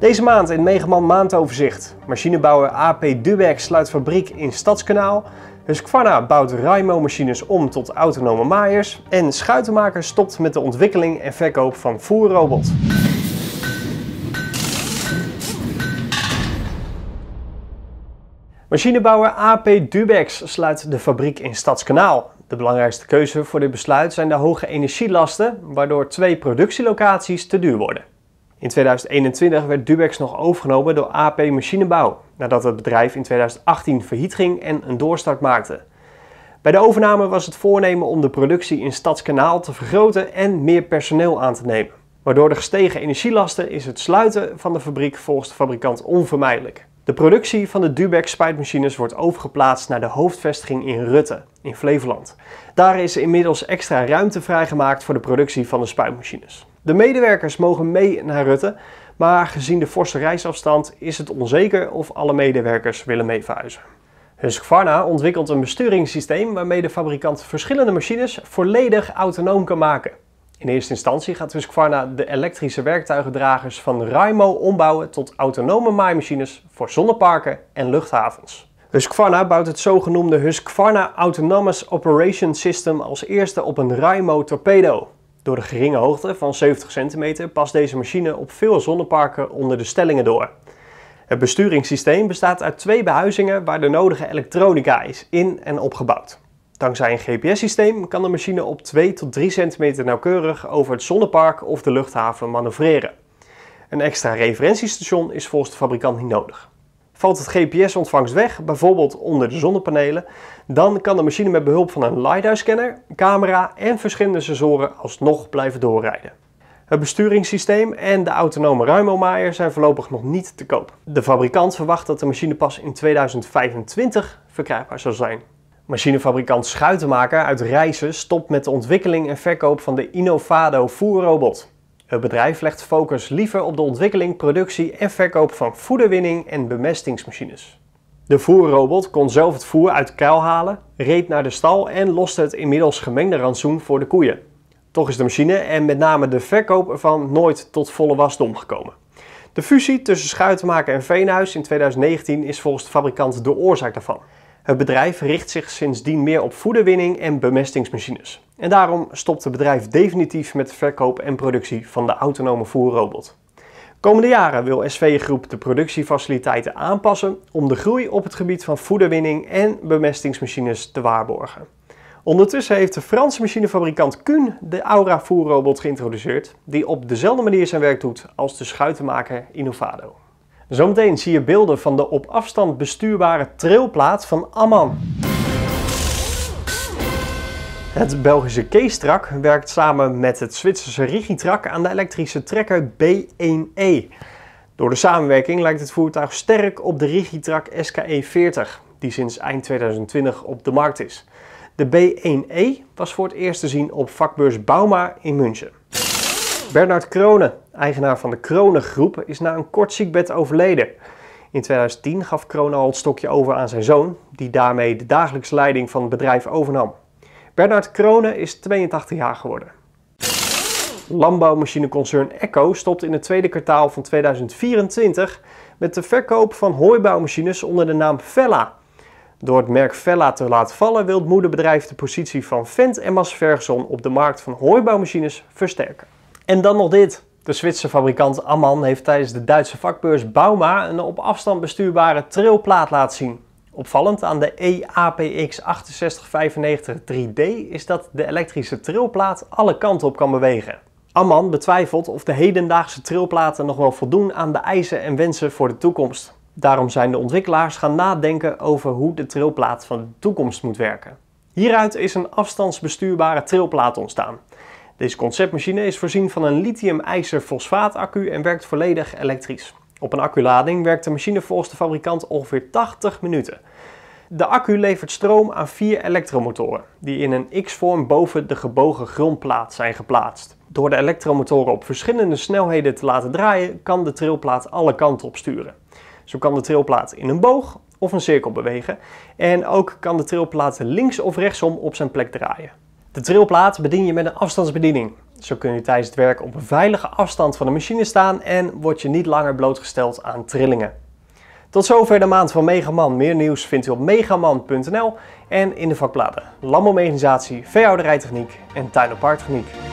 Deze maand in Megaman maandoverzicht. Machinebouwer AP Dubex sluit fabriek in Stadskanaal. Husqvarna bouwt Raymo machines om tot autonome maaiers. En Schuitemaker stopt met de ontwikkeling en verkoop van voerrobot. Machinebouwer AP Dubex sluit de fabriek in Stadskanaal. De belangrijkste keuze voor dit besluit zijn de hoge energielasten, waardoor twee productielocaties te duur worden. In 2021 werd Dubex nog overgenomen door AP Machinebouw, nadat het bedrijf in 2018 failliet ging en een doorstart maakte. Bij de overname was het voornemen om de productie in Stadskanaal te vergroten en meer personeel aan te nemen. Maar door de gestegen energielasten is het sluiten van de fabriek volgens de fabrikant onvermijdelijk. De productie van de Dubex spuitmachines wordt overgeplaatst naar de hoofdvestiging in Rutte, in Flevoland. Daar is inmiddels extra ruimte vrijgemaakt voor de productie van de spuitmachines. De medewerkers mogen mee naar Rutte, maar gezien de forse reisafstand is het onzeker of alle medewerkers willen mee verhuizen. Husqvarna ontwikkelt een besturingssysteem waarmee de fabrikant verschillende machines volledig autonoom kan maken. In eerste instantie gaat Husqvarna de elektrische werktuigendragers van Raymo ombouwen tot autonome maaimachines voor zonneparken en luchthavens. Husqvarna bouwt het zogenoemde Husqvarna Autonomous Operations System als eerste op een Raymo torpedo. Door de geringe hoogte van 70 cm past deze machine op veel zonneparken onder de stellingen door. Het besturingssysteem bestaat uit twee behuizingen waar de nodige elektronica is in- en opgebouwd. Dankzij een GPS-systeem kan de machine op 2 tot 3 centimeter nauwkeurig over het zonnepark of de luchthaven manoeuvreren. Een extra referentiestation is volgens de fabrikant niet nodig. Valt het GPS-ontvangst weg, bijvoorbeeld onder de zonnepanelen, dan kan de machine met behulp van een LiDAR-scanner, camera en verschillende sensoren alsnog blijven doorrijden. Het besturingssysteem en de autonome Raymo-maaier zijn voorlopig nog niet te koop. De fabrikant verwacht dat de machine pas in 2025 verkrijgbaar zal zijn. Machinefabrikant Schuitemaker uit Rijssen stopt met de ontwikkeling en verkoop van de Innovado voerrobot. Het bedrijf legt focus liever op de ontwikkeling, productie en verkoop van voederwinning en bemestingsmachines. De voerrobot kon zelf het voer uit kuil halen, reed naar de stal en loste het inmiddels gemengde rantsoen voor de koeien. Toch is de machine en met name de verkoop ervan nooit tot volle wasdom gekomen. De fusie tussen Schuitemaker en Veenhuis in 2019 is volgens de fabrikant de oorzaak daarvan. Het bedrijf richt zich sindsdien meer op voederwinning en bemestingsmachines. En daarom stopt het bedrijf definitief met de verkoop en productie van de autonome voerrobot. Komende jaren wil SV Groep de productiefaciliteiten aanpassen om de groei op het gebied van voederwinning en bemestingsmachines te waarborgen. Ondertussen heeft de Franse machinefabrikant Kuhn de Aura voerrobot geïntroduceerd, die op dezelfde manier zijn werk doet als de Schuitemaker Innovado. Zometeen zie je beelden van de op afstand bestuurbare trailplaat van Ammann. Het Belgische Keestrack werkt samen met het Zwitserse Rigitrac aan de elektrische trekker B1E. Door de samenwerking lijkt het voertuig sterk op de Rigitrac SKE 40, die sinds eind 2020 op de markt is. De B1E was voor het eerst te zien op vakbeurs Bauma in München. Bernard Krone, eigenaar van de Krone Groep, is na een kort ziekbed overleden. In 2010 gaf Krone al het stokje over aan zijn zoon, die daarmee de dagelijkse leiding van het bedrijf overnam. Bernard Krone is 82 jaar geworden. Landbouwmachineconcern Echo stopt in het tweede kwartaal van 2024 met de verkoop van hooibouwmachines onder de naam Vella. Door het merk Vella te laten vallen wil het moederbedrijf de positie van Vent en Masferguson op de markt van hooibouwmachines versterken. En dan nog dit. De Zwitserse fabrikant Ammann heeft tijdens de Duitse vakbeurs Bauma een op afstand bestuurbare trailplaat laten zien. Opvallend aan de EAPX 6895 3D is dat de elektrische trailplaat alle kanten op kan bewegen. Ammann betwijfelt of de hedendaagse trailplaten nog wel voldoen aan de eisen en wensen voor de toekomst. Daarom zijn de ontwikkelaars gaan nadenken over hoe de trailplaat van de toekomst moet werken. Hieruit is een afstandsbestuurbare trailplaat ontstaan. Deze conceptmachine is voorzien van een lithium-ijzer-fosfaat-accu en werkt volledig elektrisch. Op een acculading werkt de machine volgens de fabrikant ongeveer 80 minuten. De accu levert stroom aan 4 elektromotoren, die in een X-vorm boven de gebogen grondplaat zijn geplaatst. Door de elektromotoren op verschillende snelheden te laten draaien, kan de trailplaat alle kanten op sturen. Zo kan de trailplaat in een boog of een cirkel bewegen en ook kan de trailplaat links of rechtsom op zijn plek draaien. De trilplaat bedien je met een afstandsbediening. Zo kun je tijdens het werk op een veilige afstand van de machine staan en word je niet langer blootgesteld aan trillingen. Tot zover de maand van Megaman. Meer nieuws vindt u op megaman.nl en in de vakbladen landbouwmechanisatie, veehouderijtechniek en tuin- en parktechniek.